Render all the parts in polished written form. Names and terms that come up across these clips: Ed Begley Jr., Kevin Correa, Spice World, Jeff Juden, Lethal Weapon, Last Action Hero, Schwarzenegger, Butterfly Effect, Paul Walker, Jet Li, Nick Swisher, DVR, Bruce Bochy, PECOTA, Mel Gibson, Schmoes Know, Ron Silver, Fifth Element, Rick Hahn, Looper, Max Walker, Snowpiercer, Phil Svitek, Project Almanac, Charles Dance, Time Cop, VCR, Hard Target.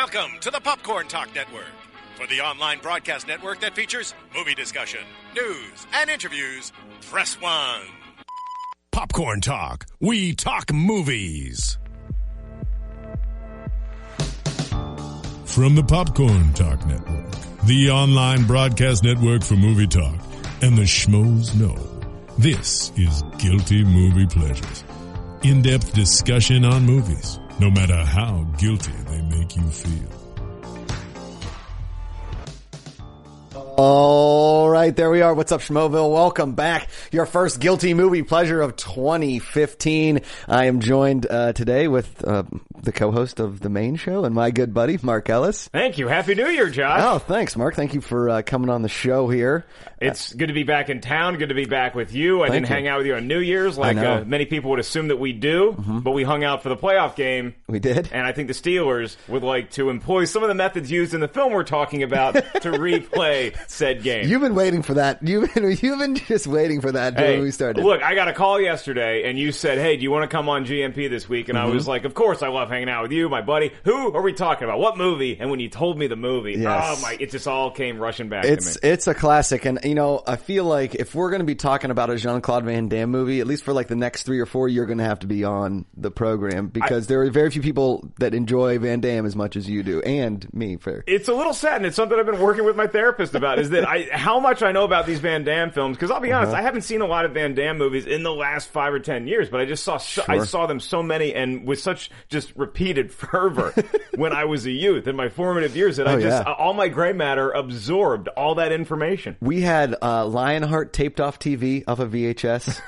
Welcome to the Popcorn Talk Network, for the online broadcast network that features movie discussion, news, and interviews. Press 1. Popcorn Talk. We talk movies. From the Popcorn Talk Network, the online broadcast network for movie talk, and the schmoes know, this is Guilty Movie Pleasures. In-depth discussion on movies, no matter how guilty they make you feel. All right, there we are. What's up, Schmoville? Welcome back. Your first Guilty Movie Pleasure of 2015. I am joined today with the co-host of the main show and my good buddy, Mark Ellis. Thank you. Happy New Year, Josh. Oh, thanks, Mark. Thank you for coming on the show here. It's good to be back in town. Good to be back with you. I didn't hang out with you on New Year's like many people would assume that we do, but we hung out for the playoff game. We did. And I think the Steelers would like to employ some of the methods used in the film we're talking about to replay said game. You've been waiting for that. You've been just waiting for that when we started. Look, I got a call yesterday, and you said, hey, do you want to come on GMP this week? And I was like, of course, I love hanging out with you, my buddy. Who are we talking about? What movie? And when you told me the movie, oh my, it just all came rushing back to me. It's a classic, and you know, I feel like if we're going to be talking about a Jean-Claude Van Damme movie, at least for like the next 3 or 4, you're going to have to be on the program, because there are very few people that enjoy Van Damme as much as you do, and me. It's a little sad, and it's something I've been working with my therapist about, is that how much I know about these Van Damme films, because I'll be honest, I haven't seen a lot of Van Damme movies in the last 5 or 10 years, but I just saw, I saw them so many, and with such just repeated fervor when I was a youth, in my formative years, that I just, all my gray matter absorbed all that information. We had Lionheart taped off TV off of VHS.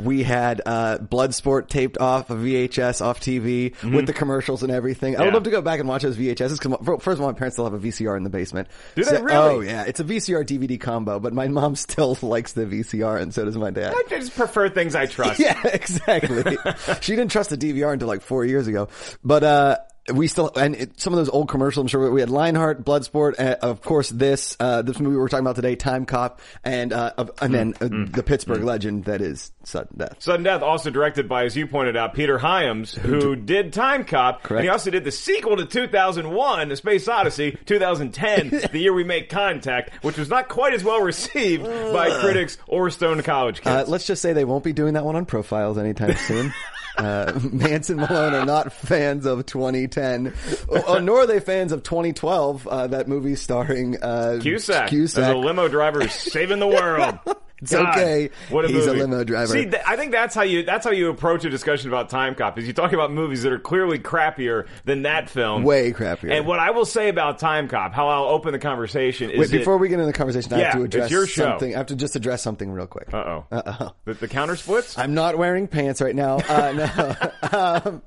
We had Bloodsport taped off of VHS off TV with the commercials and everything. I would love to go back and watch those VHSs, because first of all, my parents still have a VCR in the basement. Do they really? Oh yeah, it's a VCR DVD combo, but my mom still likes the VCR, and so does my dad. I just prefer things I trust. Yeah, exactly. She didn't trust the DVR until like 4 years ago, but we still, and some of those old commercials, I'm sure we had Lionheart, Bloodsport, of course this movie we're talking about today, Time Cop, and then the Pittsburgh legend that is Sudden Death. Sudden Death, also directed by, as you pointed out, Peter Hyams, who did Time Cop, and he also did the sequel to 2001: A Space Odyssey, 2010, the year we make contact, which was not quite as well received by critics or stoned college kids. Let's just say they won't be doing that one on Profiles anytime soon. Manson Malone are not fans of 2010, nor are they fans of 2012, that movie starring Cusack. As a limo driver saving the world. It's okay. What a He's movie. A limo driver. See, I think that's how you approach a discussion about Time Cop, is you talk about movies that are clearly crappier than that film. Way crappier. And what I will say about Time Cop, how I'll open the conversation is, before we get into the conversation, I have to address something. I have to just address something real quick. The counter splits? I'm not wearing pants right now. No.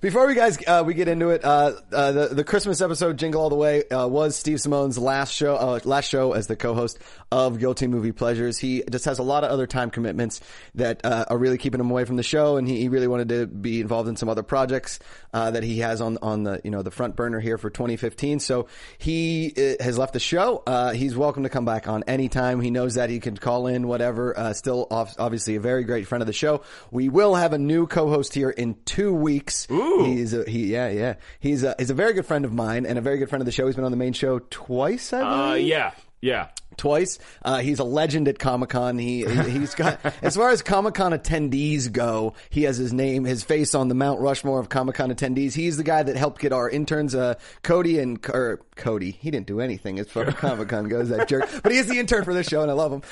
Before we get into it, the Christmas episode, Jingle All the Way, was Steve Simone's last show as the co-host of Guilty Movie Pleasures. He just has a lot of other time commitments that are really keeping him away from the show, and he really wanted to be involved in some other projects that he has on the, you know, the front burner here for 2015. So he has left the show. He's welcome to come back on anytime. He knows that he can call in, whatever. Still obviously a very great friend of the show. We will have a new co-host here in 2 weeks. Ooh. He's a very good friend of mine and a very good friend of the show. He's been on the main show twice, I believe. Twice. He's a legend at Comic-Con. He's got, as far as Comic-Con attendees go, he has his name, his face on the Mount Rushmore of Comic-Con attendees. He's the guy that helped get our interns, Cody. He didn't do anything as far as Comic-Con goes, that jerk. But he is the intern for this show, and I love him.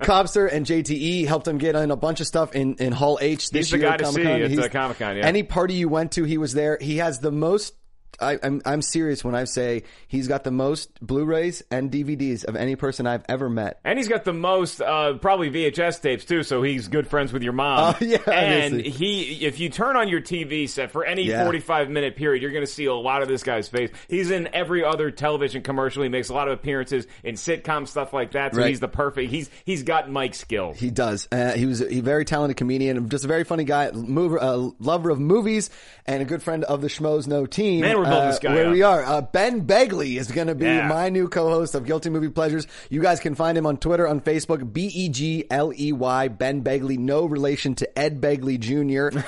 Cobster and JTE helped him get on a bunch of stuff in Hall H this year at Comic-Con. He's the guy to see at Comic-Con, yeah. Any party you went to, he was there. He has the most, I'm serious when I say he's got the most Blu-rays and DVDs of any person I've ever met. And he's got the most, probably VHS tapes too, so he's good friends with your mom. Yeah, and obviously. If you turn on your TV set for any 45-minute period, you're going to see a lot of this guy's face. He's in every other television commercial. He makes a lot of appearances in sitcom, stuff like that, so he's the perfect. He's got mic skills. He does. He was a very talented comedian, just a very funny guy, lover of movies, and a good friend of the Schmoes No team. Man, we're building this guy up. We are. Ben Begley is going to be my new co-host of Guilty Movie Pleasures. You guys can find him on Twitter, on Facebook, B-E-G-L-E-Y, Ben Begley. No relation to Ed Begley Jr.,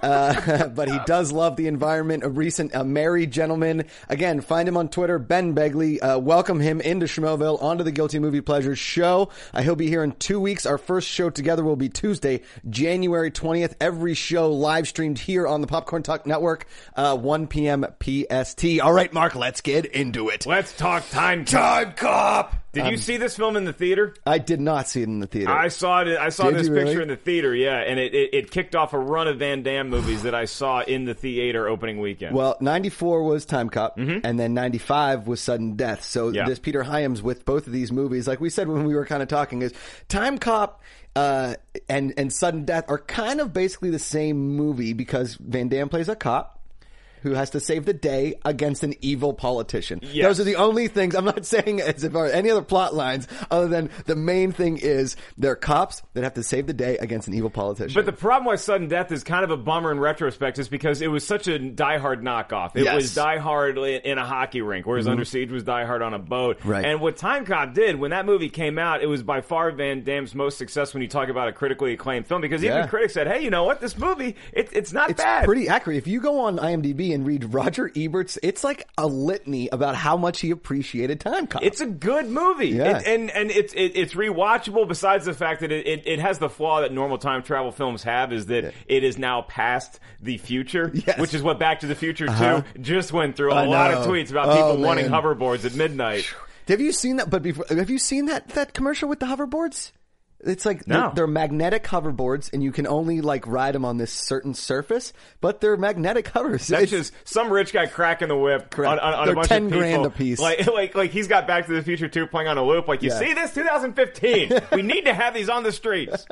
but he does love the environment. A recent married gentleman. Again, find him on Twitter, Ben Begley. Welcome him into Schmoville, onto the Guilty Movie Pleasures show. He'll be here in 2 weeks. Our first show together will be Tuesday, January 20th. Every show live streamed here on the Popcorn Talk Network, 1 p.m. PST. All right, Mark, let's get into it. Let's talk Time Cop. Did you see this film in the theater? I did not see it in the theater. I saw this picture really? In the theater, yeah, and it kicked off a run of Van Damme movies that I saw in the theater opening weekend. Well, 94 was Time Cop, and then 95 was Sudden Death. So this Peter Hyams with both of these movies, like we said when we were kind of talking, is Time Cop and Sudden Death are kind of basically the same movie because Van Damme plays a cop who has to save the day against an evil politician. Yes. Those are the only things. I'm not saying as if there are any other plot lines other than the main thing is they're cops that have to save the day against an evil politician. But the problem with Sudden Death is kind of a bummer in retrospect is because it was such a Die Hard knockoff. It was Die Hard in a hockey rink, whereas Under Siege was Die Hard on a boat. Right. And what Time Cop did, when that movie came out, it was by far Van Damme's most success when you talk about a critically acclaimed film because even critics said, hey, you know what? This movie, it's bad. It's pretty accurate. If you go on IMDb and read Roger Ebert's, it's like a litany about how much he appreciated Time Cop. It's a good movie. Yeah. It's rewatchable besides the fact that it has the flaw that normal time travel films have is that it is now past the future, which is what Back to the Future 2 just went through. A lot of tweets about people wanting hoverboards at midnight. Have you seen that? But have you seen that commercial with the hoverboards? It's like they're magnetic hoverboards, and you can only like ride them on this certain surface. But they're magnetic hovers. That's just some rich guy cracking the whip on a bunch of people. $10,000 a piece. Like he's got Back to the Future 2 playing on a loop. Like you see this 2015. We need to have these on the streets.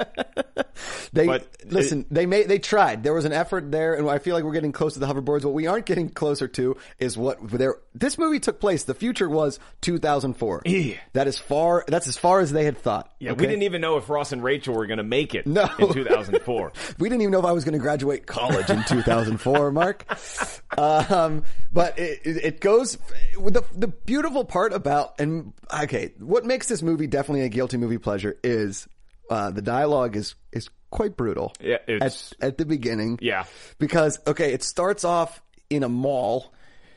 They tried. There was an effort there, and I feel like we're getting close to the hoverboards. What we aren't getting closer to is what this movie took place. The future was 2004. That is far. That's as far as they had thought. Yeah, okay? We didn't even know if Ross and Rachel were going to make it in 2004. We didn't even know if I was going to graduate college in 2004, Mark. But it goes... The beautiful part about... and okay, what makes this movie definitely a guilty movie pleasure is the dialogue is quite brutal at the beginning. Yeah. Because, it starts off in a mall...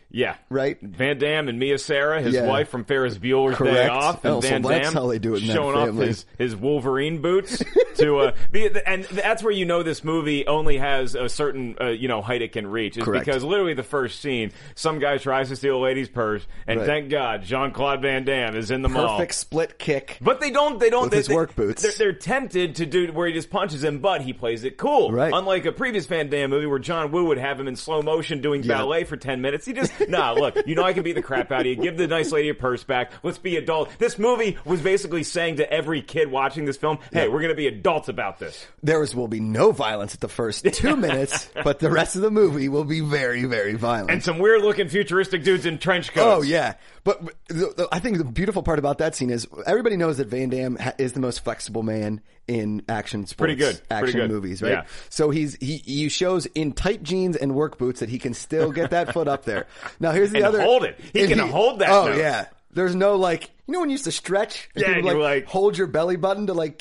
Yeah. Right? Van Damme and Mia Sarah, his wife from Ferris Bueller's Day Off. And Van Damme showing off his Wolverine boots. And that's where you know this movie only has a certain, height it can reach. It's because literally the first scene, some guy tries to steal a lady's purse, and thank God Jean-Claude Van Damme is in the mall. Perfect split kick. But they don't, with his work boots. They're tempted to do where he just punches him, but he plays it cool. Right. Unlike a previous Van Damme movie where John Woo would have him in slow motion doing ballet for 10 minutes, he just... look, I can beat the crap out of you. Give the nice lady your purse back. Let's be adult. This movie was basically saying to every kid watching this film, hey, we're going to be adults about this. There will be no violence at the first 2 minutes, but the rest of the movie will be very, very violent. And some weird-looking futuristic dudes in trench coats. Oh, yeah. But I think the beautiful part about that scene is everybody knows that Van Damme is the most flexible man in action sports, action movies, right? Yeah. So he shows in tight jeans and work boots that he can still get that foot up there. Now here's the other. Hold it. He can hold that. Oh yeah. There's no when you used to stretch. Yeah. You like hold your belly button to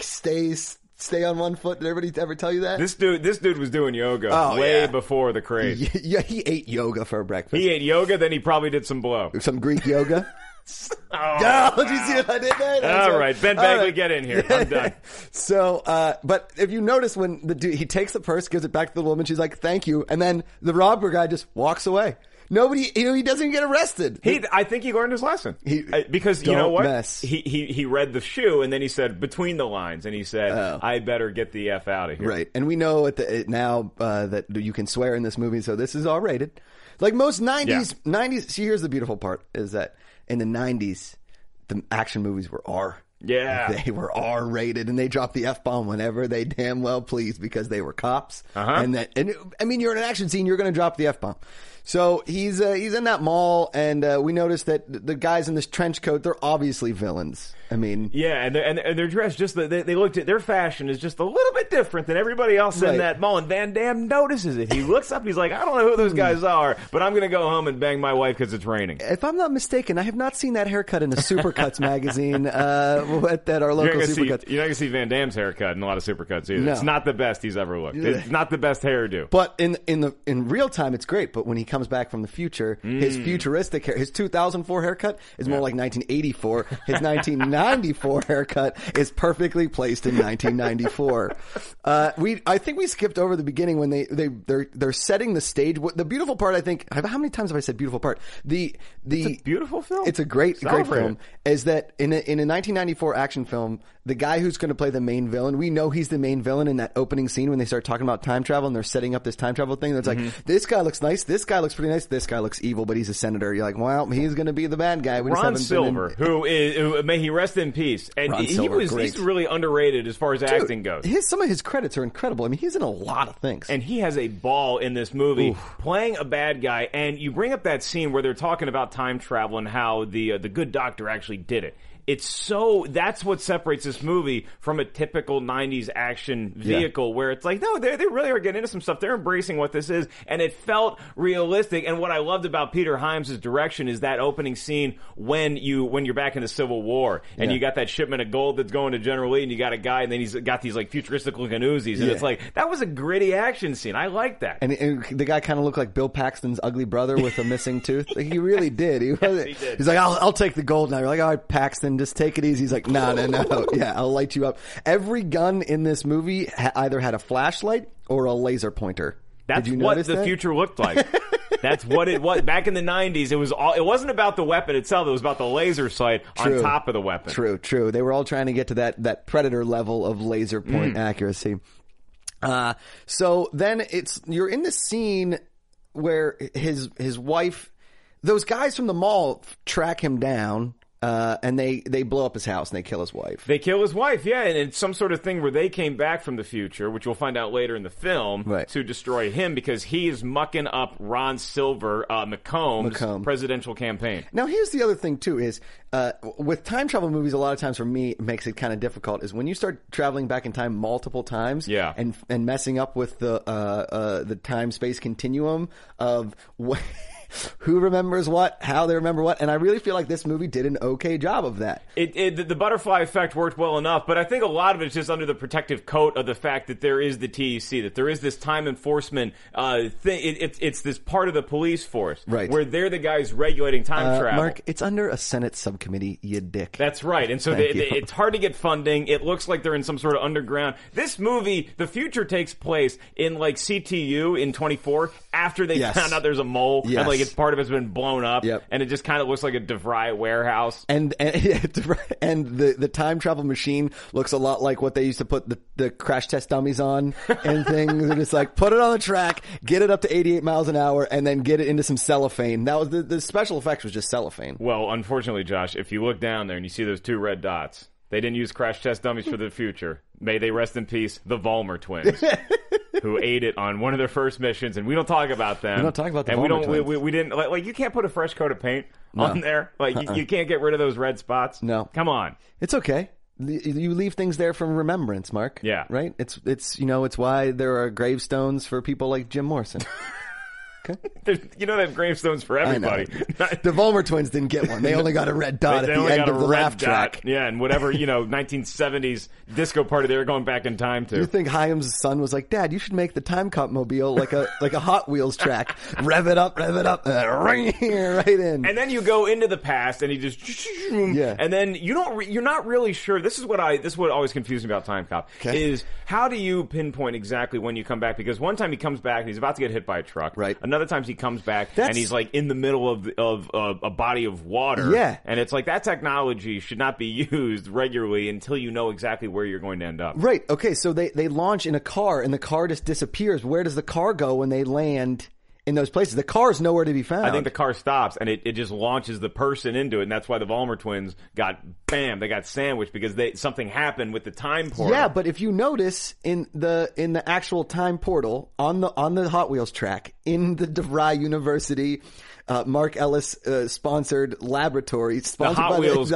stay on one foot. Did everybody ever tell you that? This dude was doing yoga before the craze. Yeah, he ate yoga for breakfast. Then he probably did some blow. Some Greek yoga. Did you see what I did there? All right. Ben Begley, get in here. I'm done. So, but if you notice when the dude, he takes the purse, gives it back to the woman, she's like, thank you. And then the robber guy just walks away. Nobody, he doesn't get arrested. I think he learned his lesson. Because you know what? He read the shoe and then he said between the lines and he said, I better get the F out of here. Right. And we know now that you can swear in this movie. So this is all rated. Like most 90s. See, here's the beautiful part is that in the 90s, the action movies were R. Yeah. They were R-rated, and they dropped the F-bomb whenever they damn well pleased because they were cops. And you're in an action scene, you're going to drop the F-bomb. So he's in that mall, and we noticed that the guys in this trench coat, they're obviously villains. I mean, yeah, and they're dressed just they looked at their fashion is just a little bit different than everybody else in that mall. And Van Damme notices it. He looks up. He's like, I don't know who those guys are, but I'm going to go home and bang my wife because it's raining. If I'm not mistaken, I have not seen that haircut in a Supercuts magazine at our local Supercuts. You're not going to see Van Damme's haircut in a lot of Supercuts either. No. It's not the best he's ever looked. It's not the best hairdo. But in real time, it's great. But when he comes back from the future, his futuristic hair, his 2004 haircut is more like 1984. His 1994 haircut is perfectly placed in 1994. I think we skipped over the beginning when they're setting the stage. The beautiful part, I think, how many times have I said beautiful part? It's a beautiful film. It's a great film. Is that in a 1994 action film, the guy who's going to play the main villain, we know he's the main villain in that opening scene when they start talking about time travel and they're setting up this time travel thing. That's like, this guy looks nice, this guy looks pretty nice, this guy looks evil, but he's a senator. You're like, well, he's going to be the bad guy. Ron Silver, who may he rest in peace. And he's really underrated as far as acting goes. Some of his credits are incredible. I mean, he's in a lot of things. And he has a ball in this movie playing a bad guy. And you bring up that scene where they're talking about time travel and how the good doctor actually did it. That's what separates this movie from a typical 90s action vehicle where it's like, no, they really are getting into some stuff. They're embracing what this is. And it felt realistic. And what I loved about Peter Hyams' direction is that opening scene when you're back in the Civil War and you got that shipment of gold that's going to General Lee and you got a guy and then he's got these like futuristic looking Uzis. And it's like, that was a gritty action scene. I like that. And the guy kind of looked like Bill Paxton's ugly brother with a missing tooth. Like, he really did. He did. He's like, I'll take the gold now. You're like, all right, Paxton, just take it easy. He's like, no. Yeah, I'll light you up. Every gun in this movie either had a flashlight or a laser pointer. That's what the future looked like. That's what it was back in the 90s. It wasn't about the weapon itself. It was about the laser sight on top of the weapon. True. They were all trying to get to that Predator level of laser point accuracy. So then you're in this scene where his wife, those guys from the mall track him down. And they blow up his house and they kill his wife. They kill his wife, yeah, and it's some sort of thing where they came back from the future, which we'll find out later in the film, to destroy him because he is mucking up Ron Silver, McComb's presidential campaign. Now, here's the other thing, too, is with time travel movies, a lot of times for me, it makes it kind of difficult, is when you start traveling back in time multiple times and messing up with the time-space continuum of what... Who remembers what, how they remember what, and I really feel like this movie did an okay job of that. The butterfly effect worked well enough, but I think a lot of it's just under the protective coat of the fact that there is the TEC, that there is this time enforcement thing. It's this part of the police force, where they're the guys regulating time travel. Mark, it's under a Senate subcommittee, you dick. That's right, and so it's hard to get funding. It looks like they're in some sort of underground. This movie, the future takes place in like CTU in 24 after they found out there's a mole. Yes. And, like, it's part of it's been blown up, and it just kind of looks like a DeVry warehouse. And the time travel machine looks a lot like what they used to put the crash test dummies on and things. And it's like, put it on the track, get it up to 88 miles an hour, and then get it into some cellophane. That was the special effects was just cellophane. Well, unfortunately, Josh, if you look down there and you see those two red dots, they didn't use crash test dummies for the future. May they rest in peace, the Vollmer twins. Who ate it on one of their first missions, and we don't talk about them. We don't talk about them. And we didn't like. You can't put a fresh coat of paint on there. Like you can't get rid of those red spots. No, come on. It's okay. You leave things there from remembrance, Mark. Yeah, right. It's it's why there are gravestones for people like Jim Morrison. Okay. They have gravestones for everybody. The Vollmer twins didn't get one. They only got a red dot at the end of the laugh track. Yeah, and whatever, 1970s disco party they were going back in time to. You think Hyams' son was like, Dad, you should make the Time Cop mobile like a Hot Wheels track. Rev it up. Right in. And then you go into the past and you just... And then you're not really sure. This is what always confused me about Time Cop is how do you pinpoint exactly when you come back? Because one time he comes back and he's about to get hit by a truck. Right. Another times he comes back and he's like in the middle of a body of water. Yeah. And it's like that technology should not be used regularly until you know exactly where you're going to end up. Right. Okay. So they launch in a car and the car just disappears. Where does the car go when they land in those places. The car's nowhere to be found. I think the car stops, and it just launches the person into it, and that's why the Vollmer twins got, bam, they got sandwiched, because something happened with the time portal. Yeah, but if you notice, in the actual time portal, on the Hot Wheels track, in the DeVry University, Mark Ellis sponsored laboratory, sponsored Hot Wheels,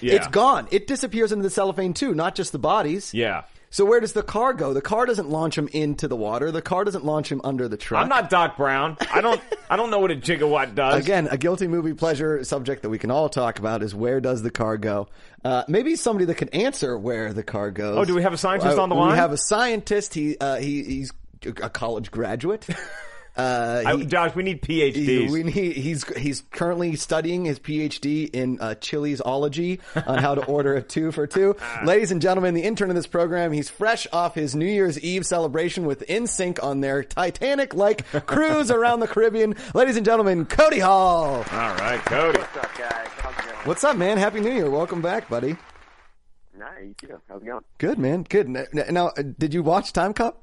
yeah. It's gone. It disappears into the cellophane too, not just the bodies. Yeah. So where does the car go? The car doesn't launch him into the water. The car doesn't launch him under the truck. I'm not Doc Brown. I don't know what a gigawatt does. Again, a guilty movie pleasure subject that we can all talk about is where does the car go? Maybe somebody that could answer where the car goes. Oh, do we have a scientist on the line? We have a scientist. He's a college graduate. Josh, we need PhDs. He's currently studying his PhD in Chili's-ology on how to order a 2 for $2. Ladies and gentlemen, the intern of this program, he's fresh off his New Year's Eve celebration with NSYNC on their Titanic-like cruise around the Caribbean. Ladies and gentlemen, Cody Hall. All right, Cody. What's up, guys? How's it going? What's up, man? Happy New Year. Welcome back, buddy. Nah, you too. How's it going? Good, man. Good. Now, did you watch Time Cop?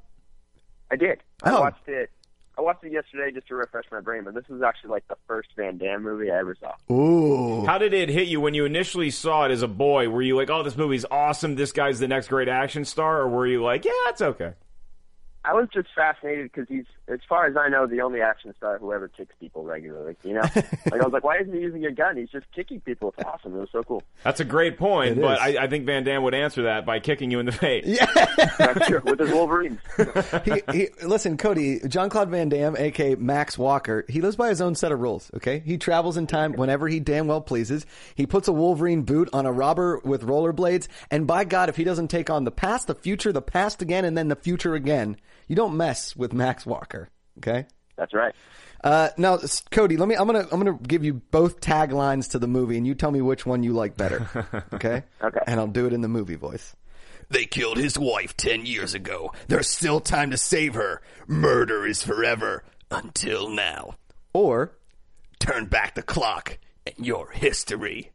I did. I watched it. I watched it yesterday just to refresh my brain, but this was actually like the first Van Damme movie I ever saw. Ooh. How did it hit you when you initially saw it as a boy? Were you like, oh, this movie's awesome, this guy's the next great action star, or were you like, yeah, it's okay? I was just fascinated because he's, as far as I know, the only action star who ever kicks people regularly, you know? Like, I was like, why isn't he using a gun? He's just kicking people. It's awesome. It was so cool. That's a great point, but I think Van Damme would answer that by kicking you in the face. Yeah. That's true. With his Wolverines. Listen, Cody, Jean-Claude Van Damme, a.k.a. Max Walker, he lives by his own set of rules, okay? He travels in time whenever he damn well pleases. He puts a Wolverine boot on a robber with rollerblades, and by God, if he doesn't take on the past again, and then the future again, you don't mess with Max Walker, okay? That's right. Now, Cody, I'm gonna give you both taglines to the movie, and you tell me which one you like better, okay? Okay. And I'll do it in the movie voice. They killed his wife 10 years ago. There's still time to save her. Murder is forever until now. Or turn back the clock and you're history.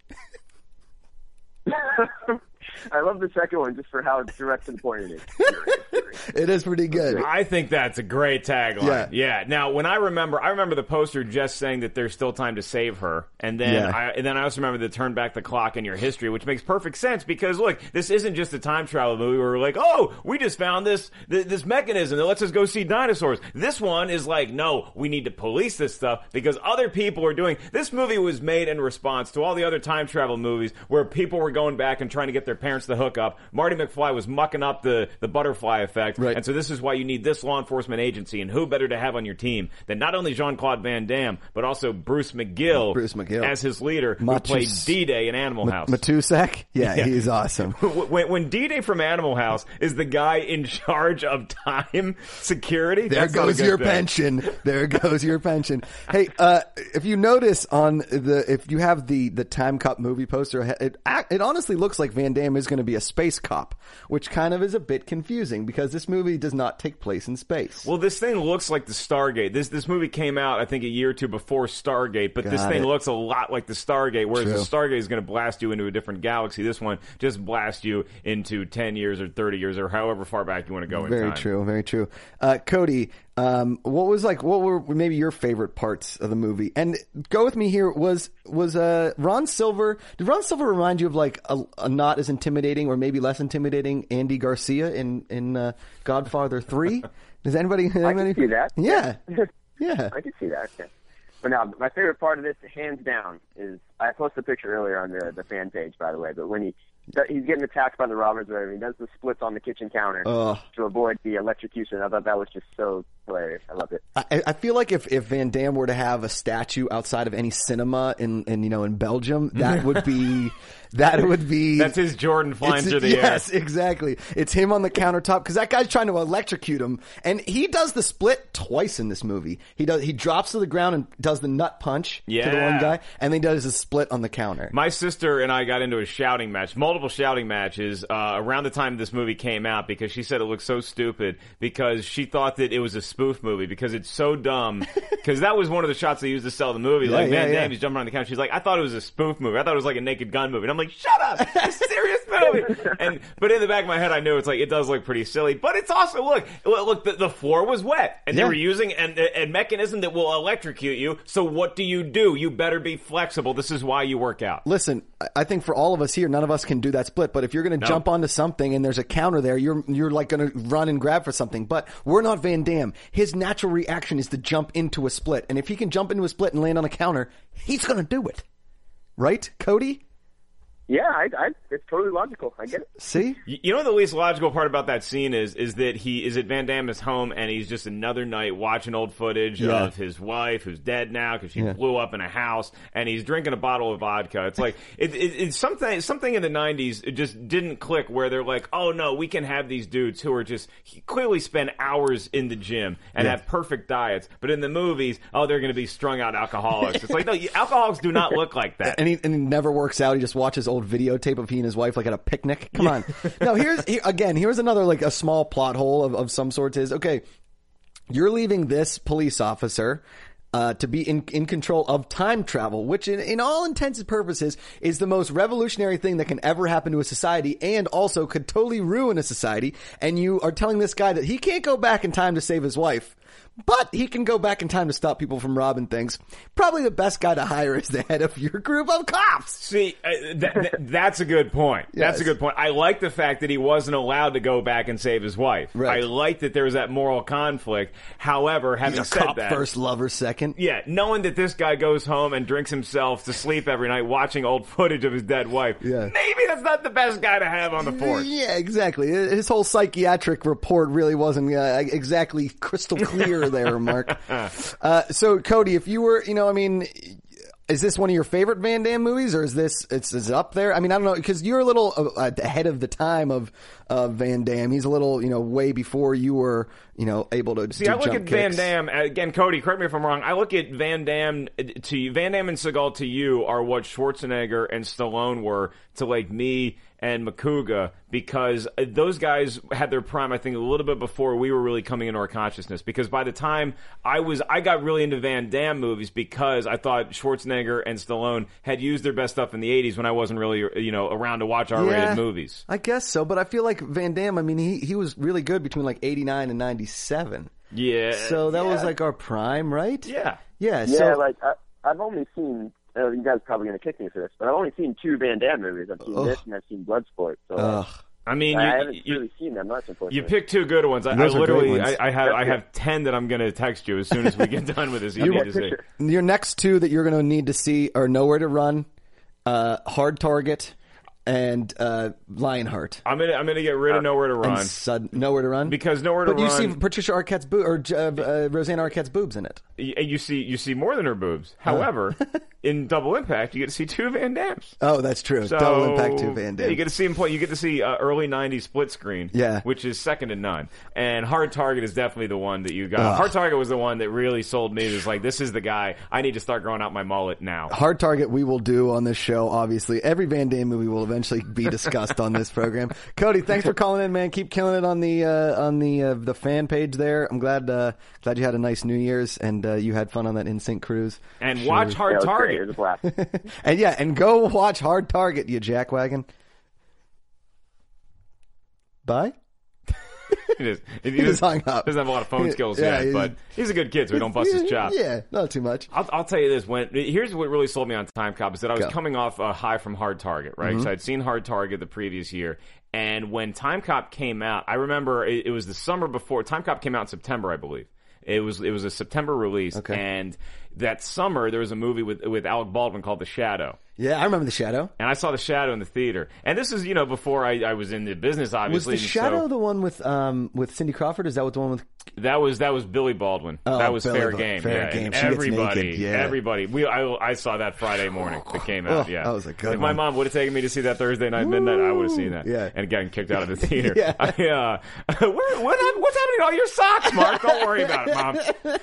I love the second one just for how direct and pointed it is. It is pretty good. I think that's a great tagline. Yeah. Yeah. Now, when I remember the poster just saying that there's still time to save her, and then I also remember the turn back the clock in your history, which makes perfect sense because look, this isn't just a time travel movie where we're like, oh, we just found this mechanism that lets us go see dinosaurs. This one is like, no, we need to police this stuff because other people are doing. This movie was made in response to all the other time travel movies where people were going back and trying to get their parents to hook up. Marty McFly was mucking up the butterfly effect, right. And so this is why you need this law enforcement agency, and who better to have on your team than not only Jean-Claude Van Damme, but also Bruce McGill as his leader, who played D-Day in Animal House. Matusak? Yeah, he's awesome. When D-Day from Animal House is the guy in charge of time security, pension. There goes your pension. Hey, if you notice if you have the Time Cop movie poster, it honestly looks like Van Damme is going to be a space cop, which kind of is a bit confusing because this movie does not take place in space. Well, this thing looks like the Stargate. This movie came out, I think, a year or two before Stargate, but this thing looks a lot like the Stargate, whereas the Stargate is going to blast you into a different galaxy. This one just blasts you into 10 years or 30 years or however far back you want to go in time. Very true, very true. Cody, what were maybe your favorite parts of the movie? And go with me here, was Ron Silver, did Ron Silver remind you of like a not as intimidating or maybe less intimidating Andy Garcia in Godfather 3? Does anybody I can see that. Yeah. Yeah. I can see that. Yeah. But now, my favorite part of this, hands down, is, I posted a picture earlier on the fan page, by the way, but when he's getting attacked by the robbers or whatever, he does the splits on the kitchen counter to avoid the electrocution. I thought that was just so hilarious. I loved it. I feel like if Van Damme were to have a statue outside of any cinema in Belgium, that would be that's his Jordan flying through the air. Yes, exactly. It's him on the countertop because that guy's trying to electrocute him, and he does the split twice in this movie. He drops to the ground and does the nut punch to the one guy, and then he does the split on the counter. My sister and I got into a shouting match, multiple shouting matches, around the time this movie came out, because she said it looked so stupid because she thought that it was a spoof movie because it's so dumb. Because that was one of the shots they used to sell the movie. Yeah, like, man, damn, he's jumping on the couch. She's like, I thought it was a spoof movie. I thought it was like a Naked Gun movie. And I'm like, shut up! It's a serious movie! But in the back of my head, I knew it's like, it does look pretty silly. But it's also, look, the floor was wet. And they were using a mechanism that will electrocute you. So what do? You better be flexible. This is why you work out. Listen, I think for all of us here, none of us can do that split. But if you're going to jump onto something and there's a counter there, you're like going to run and grab for something. But we're not Van Damme. His natural reaction is to jump into a split. And if he can jump into a split and land on a counter, he's going to do it. Right, Cody? Yeah, it's totally logical. I get it. See? You know the least logical part about that scene is that he is at Van Damme's home and he's just another night watching old footage of his wife who's dead now because she blew up in a house, and he's drinking a bottle of vodka. It's like it's something in the 90s it just didn't click where they're like, oh no, we can have these dudes who are just clearly spend hours in the gym and have perfect diets, but in the movies, oh, they're going to be strung out alcoholics. It's like, no, alcoholics do not look like that. And he never works out. He just watches old videotape of he and his wife like at a picnic. Come on. No, here's another like a small plot hole of some sorts is, okay, you're leaving this police officer to be in control of time travel, which in all intents and purposes is the most revolutionary thing that can ever happen to a society, and also could totally ruin a society. And you are telling this guy that he can't go back in time to save his wife, but he can go back in time to stop people from robbing things. Probably the best guy to hire is the head of your group of cops. See, that's a good point. Yes. That's a good point. I like the fact that he wasn't allowed to go back and save his wife. Right. I like that there was that moral conflict. However, having said that, first, lover second. Yeah, knowing that this guy goes home and drinks himself to sleep every night watching old footage of his dead wife, maybe that's not the best guy to have on the force. Yeah, exactly. His whole psychiatric report really wasn't exactly crystal clear. There, Mark. So, Cody, if you were, is this one of your favorite Van Damme movies, or is this it's up there? I mean, I don't know, because you're a little ahead of the time of Van Damme. He's a little, way before you were, able to see. I look at Van Damme again. Cody, correct me if I'm wrong. I look at Van Damme and Seagal to you are what Schwarzenegger and Stallone were to like me and Makuga, because those guys had their prime, I think, a little bit before we were really coming into our consciousness. Because by the time I got really into Van Damme movies because I thought Schwarzenegger and Stallone had used their best stuff in the 80s when I wasn't really, around to watch R-rated movies. I guess so, but I feel like Van Damme, I mean, he was really good between like 89 and 97. Yeah. So that was like our prime, right? Yeah. Yeah, I've only seen... you guys are probably going to kick me for this, but I've only seen two Van Damme movies. I've seen this and I've seen Bloodsport. So I haven't really seen them much, unfortunately. You picked two good ones. Those are literally great ones. I have 10 that I'm going to text you as soon as we get done with this. Your next two that you're going to need to see are Nowhere to Run, Hard Target, and Lionheart. I'm gonna get rid of Nowhere to Run. Nowhere to Run, because Nowhere to Run. But you see Patricia Arquette's Roseanne Arquette's boobs in it. You see more than her boobs. However, in Double Impact, you get to see two Van Dammes. Oh, that's true. So, Double Impact, two Van Dammes. You get to see him play. You get to see early '90s split screen. Yeah, which is second to none. And Hard Target is definitely the one that you got. Hard Target was the one that really sold me. It was like, this is the guy. I need to start growing out my mullet now. Hard Target, we will do on this show. Obviously, every Van Damme movie will eventually be discussed on this program. Cody, thanks for calling in, man. Keep killing it on the fan page there. I'm glad you had a nice New Year's and you had fun on that NSYNC cruise. And watch Hard Target. And go watch Hard Target, you jackwagon. Bye. He just hung up. Doesn't have a lot of phone skills yet, but he's a good kid, so we don't bust his job. Yeah, not too much. I'll tell you this. Here's what really sold me on Time Cop is that I was coming off a high from Hard Target, right? Mm-hmm. So I'd seen Hard Target the previous year. And when Time Cop came out, I remember it was the summer before. Time Cop came out in September, I believe. It was a September release. Okay. And that summer, there was a movie with Alec Baldwin called The Shadow. Yeah, I remember The Shadow. And I saw The Shadow in the theater. And this is, you know, before I was in the business, obviously. Was The Shadow the one with Cindy Crawford? Is that what the one with... That was Billy Baldwin. Oh, that was Billy Baldwin. Fair game. Everybody. I saw that Friday morning that came out. Yeah, that was a good one. If my mom would have taken me to see that Thursday night midnight, I would have seen that. Yeah. And gotten kicked out of the theater. Yeah. What's happening to all your socks, Mark? Don't worry about it, Mom.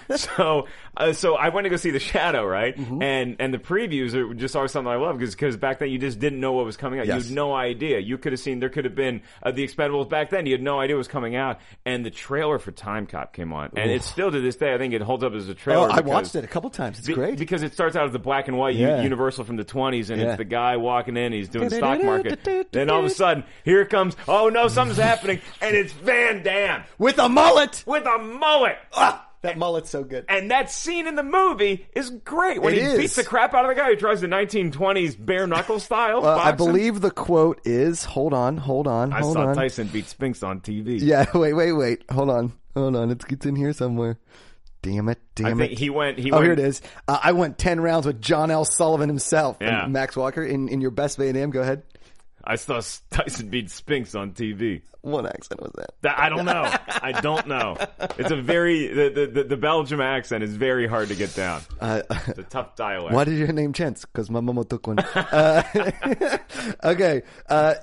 So I went to go see The Shadow, right? Mm-hmm. And the previews are just always something I love because back then you just didn't know what was coming out. Yes. You had no idea. You could have seen. There could have been The Expendables back then. You had no idea what was coming out. And the trailer for Time Cop came on, and it's still to this day I think it holds up as a trailer. I watched it a couple times. It's great because it starts out as the black and white Universal from the 20s, and it's the guy walking in, he's doing stock market, then all of a sudden here comes, oh no, something's happening, and it's Van Damme with a mullet. That mullet's so good. And that scene in the movie is great. When he beats the crap out of the guy who tries the 1920s bare-knuckle style boxing. I believe the quote is, hold on. Tyson beat Spinks on TV. Yeah, wait. Hold on. It's in here somewhere. Damn it. I think he went. Here it is. I went 10 rounds with John L. Sullivan himself. Yeah. And Max Walker in your best Van Damme. Go ahead. I saw Tyson beat Spinks on TV. What accent was that? I don't know. It's a very... The Belgium accent is very hard to get down. It's a tough dialect. Why did you name Chance? Because my mama took one. Okay.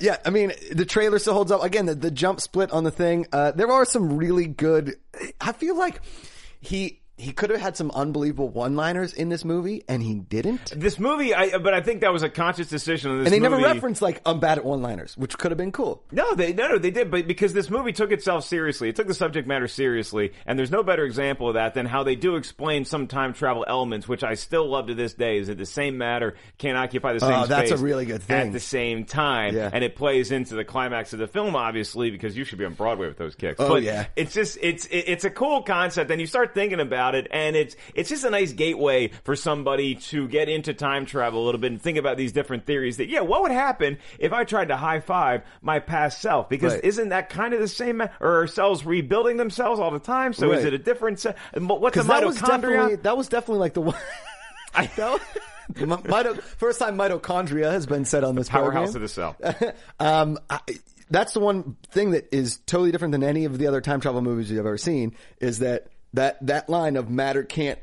Yeah, I mean, the trailer still holds up. Again, the jump split on the thing. There are some really good... I feel like He could have had some unbelievable one-liners in this movie, and he didn't. This movie, but I think that was a conscious decision in this movie. And they never referenced, like, I'm bad at one-liners, which could have been cool. No, they did, but because this movie took itself seriously. It took the subject matter seriously, and there's no better example of that than how they do explain some time travel elements, which I still love to this day, is that the same matter can't occupy the same space. That's a really good thing. At the same time, and it plays into the climax of the film, obviously, because you should be on Broadway with those kicks. Oh, but yeah. It's just, it's a cool concept, and you start thinking about it, and it's just a nice gateway for somebody to get into time travel a little bit and think about these different theories that, what would happen if I tried to high-five my past self? Because isn't that kind of the same, or are cells rebuilding themselves all the time? So is it a different cell? What's a mitochondria? That was definitely like the one... First time mitochondria has been said on this program. Powerhouse of the cell. That's the one thing that is totally different than any of the other time travel movies you've ever seen, is that line of matter can't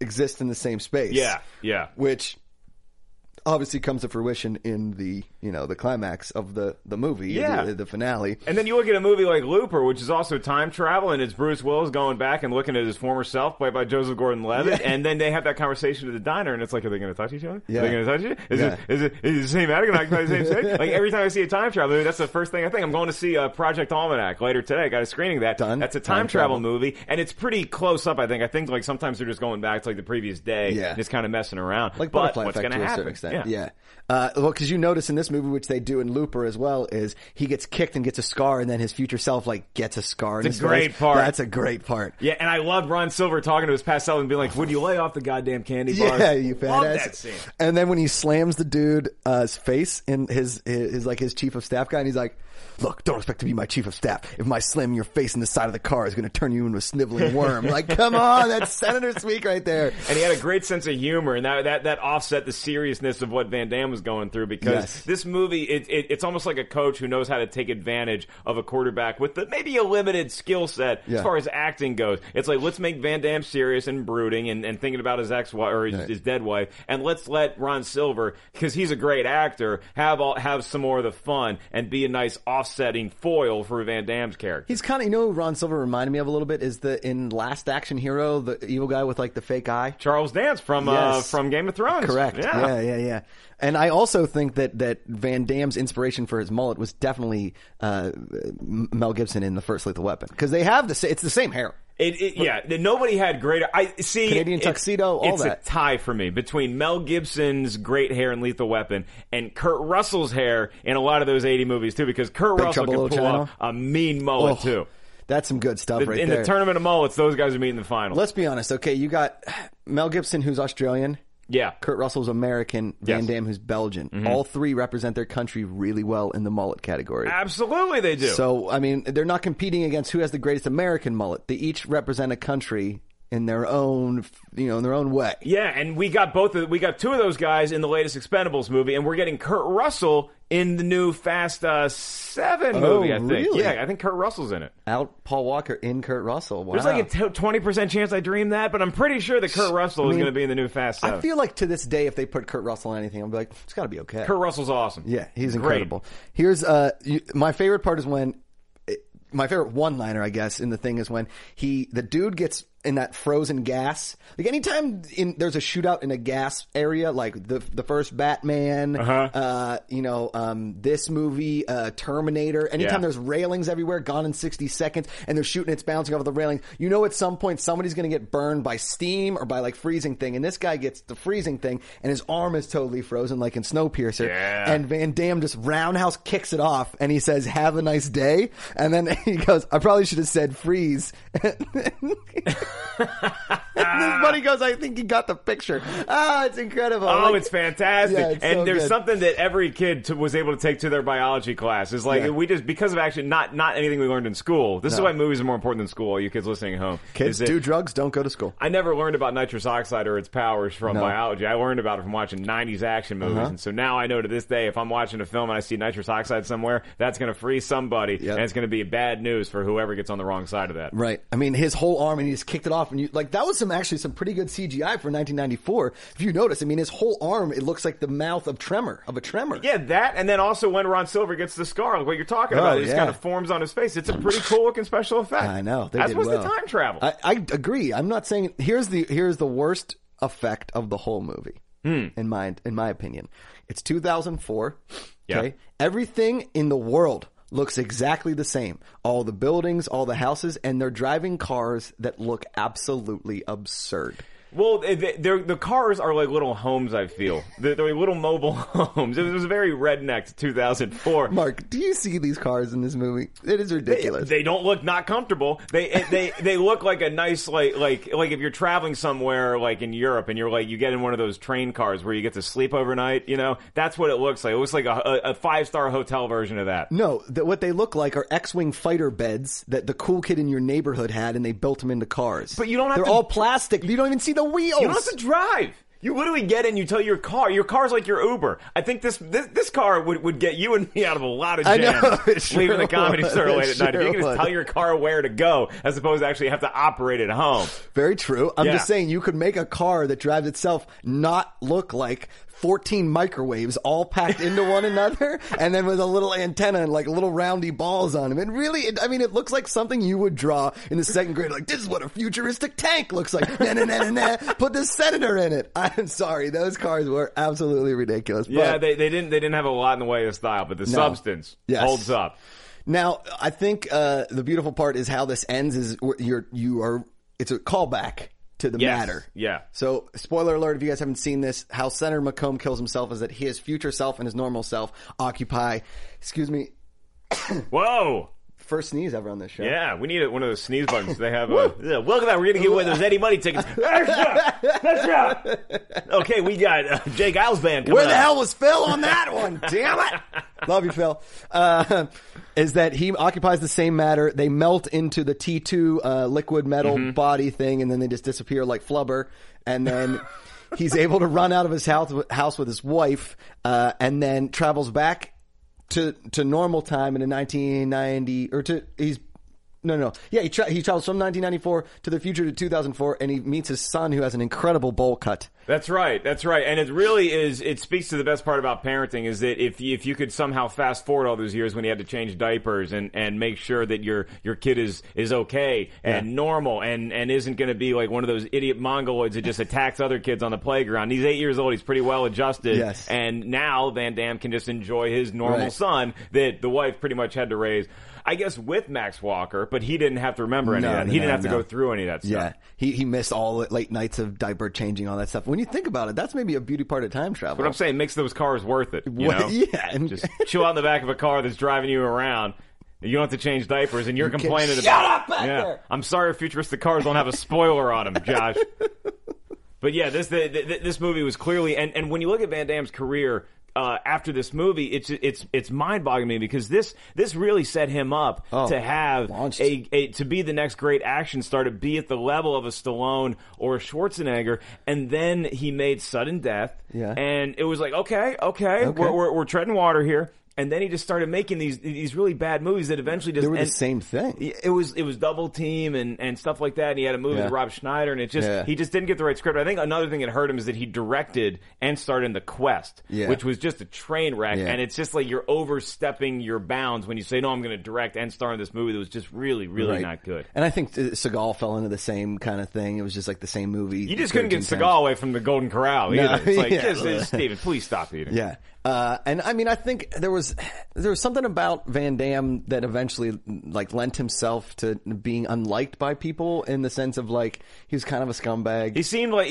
exist in the same space. Yeah. Which obviously comes to fruition in the the climax of the movie, the finale. And then you look at a movie like Looper, which is also time travel, and it's Bruce Willis going back and looking at his former self, played by Joseph Gordon-Levitt, and then they have that conversation at the diner, and it's like, are they going to touch each other? Yeah. Are they going to touch each other? Is it the same matter? Can I occupy the same space? Like, every time I see a time travel movie, that's the first thing I think. I'm going to see Project Almanac later today. I got a screening of that. Done. That's a time travel movie, and it's pretty close up, I think. I think, like, sometimes they're just going back to, like, the previous day, and just kind of messing around. Like Butterfly Effect to a certain extent. Yeah. Well, because you notice in this movie, which they do in Looper as well, is he gets kicked and gets a scar, and then his future self gets a scar. It's a great part. That's a great part. Yeah, and I loved Ron Silver talking to his past self and being like, "Would you lay off the goddamn candy bars?" Yeah, you fat ass. That scene. And then when he slams the dude's face in his chief of staff guy, and he's like, "Look, don't expect to be my chief of staff if my slamming your face in the side of the car is going to turn you into a sniveling worm." Like, come on, that's Senator speak right there. And he had a great sense of humor, and that offset the seriousness of what Van Damme was going through, because this movie, it's almost like a coach who knows how to take advantage of a quarterback with maybe a limited skill set as far as acting goes. It's like, let's make Van Damme serious and brooding and thinking about his ex-wife or his dead wife, and let's let Ron Silver, because he's a great actor, have some more of the fun and be a nice offsetting foil for Van Damme's character. He's kind of, who Ron Silver reminded me of a little bit is in Last Action Hero, the evil guy with the fake eye, Charles Dance from Game of Thrones. Correct. Yeah. And I also think that Van Damme's inspiration for his mullet was definitely Mel Gibson in the first Lethal Weapon, because they have it's the same hair. Nobody had greater. I see Canadian tuxedo. It's a tie for me between Mel Gibson's great hair in Lethal Weapon and Kurt Russell's hair in a lot of those 80 movies too, because Kurt Russell can pull off a mean mullet too. That's some good stuff right there. In the Tournament of Mullets, those guys are meeting the final. Let's be honest. Okay, you got Mel Gibson, who's Australian. Yeah. Kurt Russell's American, Van Damme who's Belgian. Mm-hmm. All three represent their country really well in the mullet category. Absolutely they do. So, I mean, they're not competing against who has the greatest American mullet. They each represent a country in their own, you know, in their own way. Yeah, and we got both of, we got two of those guys in the latest Expendables movie, and we're getting Kurt Russell in the new Fast 7 movie, I think. Really? Yeah, I think Kurt Russell's in it. Out Paul Walker in Kurt Russell. Wow. There's like a 20% chance I dreamed that, but I'm pretty sure that Kurt Russell is going to be in the new Fast 7. I feel like to this day, if they put Kurt Russell in anything, I'll be like, it's got to be okay. Kurt Russell's awesome. Yeah, he's incredible. Great. Here's my favorite part is when, my favorite one-liner, I guess, in the thing is when the dude gets in that frozen gas. Like anytime there's a shootout in a gas area, like the first Batman, this movie, Terminator. Anytime there's railings everywhere, Gone in 60 Seconds, and they're shooting, it's bouncing off of the railings. You know, at some point somebody's going to get burned by steam or by like freezing thing. And this guy gets the freezing thing, and his arm is totally frozen, like in Snowpiercer. Yeah. And Van Damme just roundhouse kicks it off, and he says, "Have a nice day." And then he goes, "I probably should have said freeze." And this buddy goes, "I think he got the picture." Ah, it's incredible. Oh, like, it's fantastic. Yeah, it's there's something that every kid was able to take to their biology class. It's like we just, because of actually not anything we learned in school. This is why movies are more important than school. All you kids listening at home, kids do drugs, don't go to school. I never learned about nitrous oxide or its powers from biology. I learned about it from watching 90s action movies, and so now I know to this day, if I'm watching a film and I see nitrous oxide somewhere, that's going to freeze somebody, and it's going to be bad news for whoever gets on the wrong side of that. Right. I mean, his whole arm, and he just kicked it off, and you like that was some pretty good CGI for 1994. If you notice, I mean, his whole arm, it looks like the mouth of a tremor. Yeah, that, and then also when Ron Silver gets the scar, like what you're talking about, it just kind of forms on his face. It's a pretty cool looking special effect. I know. As was the time travel. I agree. I'm not saying here's the worst effect of the whole movie. In my opinion. It's 2004. Okay. Yep. Everything in the world looks exactly the same. All the buildings, all the houses, and they're driving cars that look absolutely absurd. Well, the cars are like little homes, I feel. They're little mobile homes. It was very redneck 2004. Mark, do you see these cars in this movie? It is ridiculous. They don't look not comfortable. They look like a nice, like if you're traveling somewhere, like in Europe, and you're like, you get in one of those train cars where you get to sleep overnight, you know? That's what it looks like. It looks like a five-star hotel version of that. No, what they look like are X-Wing fighter beds that the cool kid in your neighborhood had, and they built them into cars. But you don't have They're all plastic. You don't even see the wheels. You don't have to drive. You literally get in, you tell your car. Your car's like your Uber. I think this car would get you and me out of a lot of jams, sure, leaving the comedy store late at night. If you can just tell your car where to go, as opposed to actually have to operate at home. Very true. I'm just saying, you could make a car that drives itself not look like 14 microwaves all packed into one another, and then with a little antenna and like little roundy balls on them. And really, it looks like something you would draw in the second grade. Like, this is what a futuristic tank looks like. Put this senator in it. I'm sorry, those cars were absolutely ridiculous. Yeah, they didn't have a lot in the way of style, but the substance holds up. Now, I think the beautiful part is how this ends. Is it's a callback to the matter. Yeah. So, spoiler alert, if you guys haven't seen this, how Senator Macomb kills himself is that his future self and his normal self occupy, excuse me. Whoa. First sneeze ever on this show. Yeah, we need one of those sneeze buttons. They have welcome back. We're going to give away those Eddie Money tickets. Okay, we got Jake Isles Band coming. Where the hell was Phil on that one? Damn it. Love you, Phil. Is that he occupies the same matter. They melt into the T2 liquid metal body thing, and then they just disappear like flubber. And then he's able to run out of his house with his wife, and then travels back to normal time in 1990, or to he travels from 1994 to the future to 2004, and he meets his son who has an incredible bowl cut. That's right. And it really is, it speaks to the best part about parenting, is that if you could somehow fast forward all those years when you had to change diapers and make sure that your kid is okay and normal and isn't going to be like one of those idiot mongoloids that just attacks other kids on the playground. He's 8 years old. He's pretty well adjusted. Yes. And now Van Damme can just enjoy his normal son that the wife pretty much had to raise, I guess, with Max Walker, but he didn't have to remember any of that. He didn't have to go through any of that stuff. Yeah, he missed all the late nights of diaper changing, all that stuff. When you think about it, that's maybe a beauty part of time travel. But I'm saying, makes those cars worth it. You know? Yeah. And just chill out in the back of a car that's driving you around. You don't have to change diapers, and you're complaining about... Shut up back there! I'm sorry futuristic cars don't have a spoiler on them, Josh. But yeah, this movie was clearly... And when you look at Van Damme's career... after this movie, it's mind-boggling to me because this really set him up to have to be the next great action star, to be at the level of a Stallone or a Schwarzenegger, and then he made Sudden Death, and it was like, okay. We're treading water here. And then he just started making these really bad movies that eventually just... They were the same thing. It was Double Team and stuff like that. And he had a movie with Rob Schneider. And it just he just didn't get the right script. I think another thing that hurt him is that he directed and starred in The Quest, which was just a train wreck. Yeah. And it's just like you're overstepping your bounds when you say, no, I'm going to direct and star in this movie that was just really, really not good. And I think Seagal fell into the same kind of thing. It was just like the same movie. You just couldn't get Seagal away from the Golden Corral either. No. It's like, Steven, please stop eating. Yeah. And I mean, I think there was something about Van Damme that eventually like lent himself to being unliked by people in the sense of like he was kind of a scumbag. He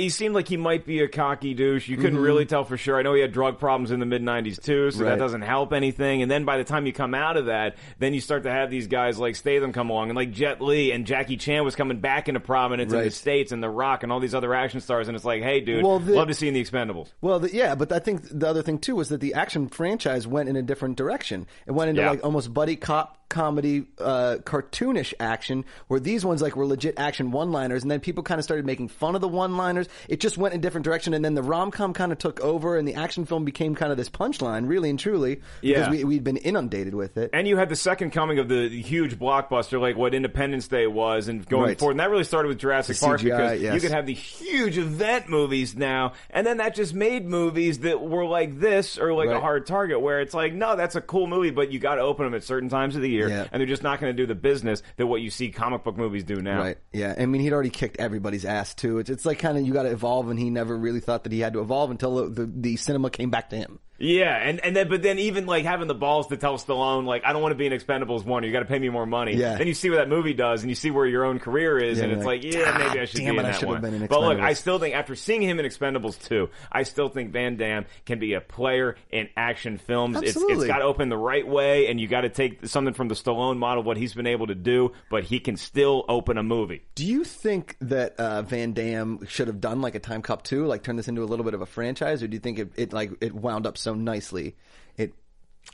seemed like he might be a cocky douche. You couldn't really tell for sure. I know he had drug problems in the mid-90s too, so that doesn't help anything. And then by the time you come out of that, then you start to have these guys like Statham come along and like Jet Li and Jackie Chan was coming back into prominence in the States and The Rock and all these other action stars. And it's like, hey, dude, love to see in The Expendables. Well, but I think the other thing too was that the action franchise went in a different direction. It went into like almost buddy cop comedy, cartoonish action, where these ones like were legit action one-liners, and then people kind of started making fun of the one-liners. It just went in a different direction, and then the rom-com kind of took over, and the action film became kind of this punchline, really and truly, because we'd been inundated with it. And you had the second coming of the huge blockbuster, like what Independence Day was, and going forward, and that really started with Jurassic Park, because you could have the huge event movies now, and then that just made movies that were like this, or like a Hard Target, where it's like, no, that's a cool movie, but you gotta open them at certain times of the year. Yeah. And they're just not going to do the business that what you see comic book movies do now. Right, yeah. I mean, he'd already kicked everybody's ass, too. It's like kind of you got to evolve, and he never really thought that he had to evolve until the cinema came back to him. Yeah, and then even like having the balls to tell Stallone, like, I don't want to be in Expendables 1, or you got to pay me more money. Yeah. Then you see what that movie does, and you see where your own career is, and it's like, maybe I should be in that one. But look, I still think, after seeing him in Expendables 2, I still think Van Damme can be a player in action films. It's got to open the right way, and you got to take something from the Stallone model, what he's been able to do, but he can still open a movie. Do you think that Van Damme should have done like a Time Cop 2, like turn this into a little bit of a franchise, or do you think it wound up so nicely?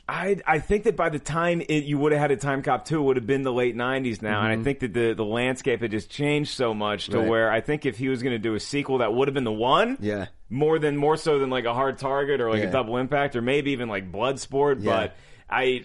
I think that by the time you would have had a Time Cop 2, it would have been the late 90s now, and I think that the landscape had just changed so much to where I think if he was going to do a sequel, that would have been the one. Yeah. More so than like a Hard Target or like a Double Impact or maybe even like Bloodsport, but I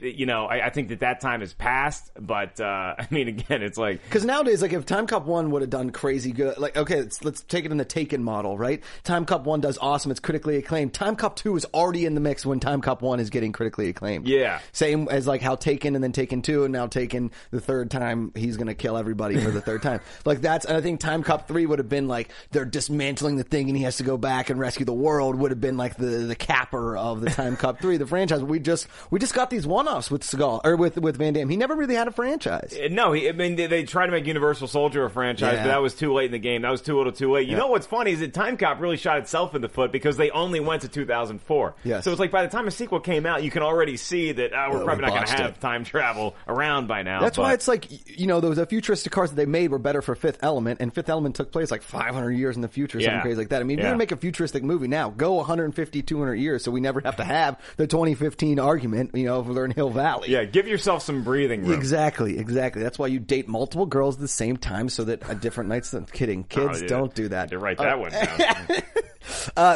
think that time has passed, but I mean, again, it's like because nowadays, like if Time Cop 1 would have done crazy good, like okay, let's take it in the Taken model, right? Time Cop 1 does awesome; it's critically acclaimed. Time Cop 2 is already in the mix when Time Cop 1 is getting critically acclaimed. Yeah, same as like how Taken and then Taken 2 and now Taken the third time, he's gonna kill everybody for the third time. Like that's, and I think Time Cop 3 would have been like they're dismantling the thing and he has to go back and rescue the world. Would have been like the capper of the Time Cop 3, the franchise. We just got these one-offs with Seagal or with Van Damme. He never really had a franchise. No, they tried to make Universal Soldier a franchise, but that was too late in the game. That was too little, too late. You know what's funny is that Time Cop really shot itself in the foot because they only went to 2004. Yes. So it's like by the time a sequel came out, you can already see that we're probably not going to have time travel around by now. That's why it's like, you know, those futuristic cars that they made were better for Fifth Element, and Fifth Element took place like 500 years in the future or something crazy like that. I mean, if you're going to make a futuristic movie now, go 150, 200 years so we never have to have the 2015 argument, you know, over there in Hill Valley. Yeah, give yourself some breathing room. Exactly. That's why you date multiple girls at the same time so that a different night's... I'm kidding. Kids, don't do that. You write that one down.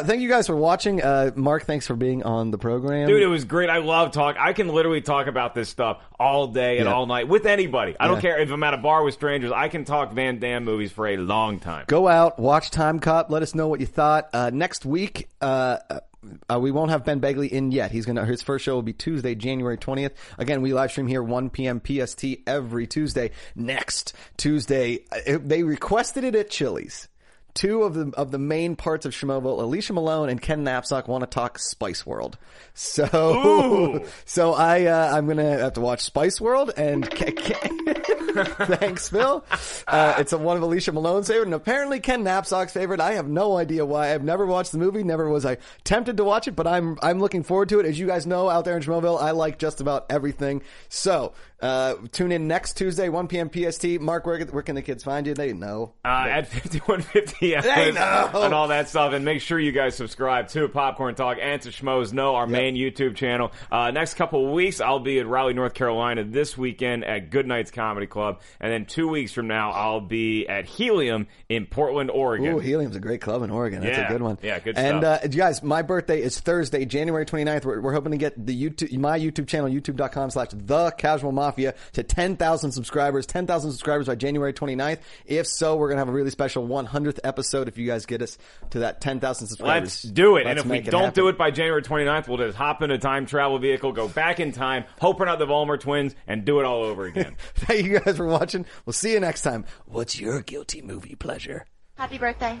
Thank you guys for watching. Mark, thanks for being on the program. Dude, it was great. I love talk. I can literally talk about this stuff all day and all night with anybody. I don't care if I'm at a bar with strangers. I can talk Van Damme movies for a long time. Go out, watch Time Cop. Let us know what you thought. Next week... we won't have Ben Begley in yet. His first show will be Tuesday, January 20th. Again, we live stream here 1 p.m. PST every Tuesday. Next Tuesday, they requested it at Chili's. Two of the main parts of Schmoeville, Alicia Malone and Ken Knapsack, want to talk Spice World. So I'm gonna have to watch Spice World and thanks, Phil. It's one of Alicia Malone's favorite and apparently Ken Knapsack's favorite. I have no idea why. I've never watched the movie. Never was I tempted to watch it, but I'm looking forward to it. As you guys know out there in Schmoeville, I like just about everything. So Tune in next Tuesday, 1 p.m. PST. Mark, where can the kids find you? They know. At 5150 and all that stuff. And make sure you guys subscribe to Popcorn Talk and to Schmoes Know, our main YouTube channel. Next couple of weeks, I'll be at Raleigh, North Carolina this weekend at Goodnight's Comedy Club. And then 2 weeks from now, I'll be at Helium in Portland, Oregon. Ooh, Helium's a great club in Oregon. That's a good one. Yeah, good stuff. And guys, my birthday is Thursday, January 29th. We're hoping to get the YouTube, my YouTube channel, youtube.com/thecasualmafia to 10,000 subscribers. 10,000 subscribers by January 29th. If so, we're going to have a really special 100th episode if you guys get us to that 10,000 subscribers. Let's do it. And if we don't do it by January 29th, we'll just hop in a time travel vehicle, go back in time, hope we're not the Vollmer twins, and do it all over again. Thank you guys for watching. We'll see you next time. What's your guilty movie pleasure? Happy birthday.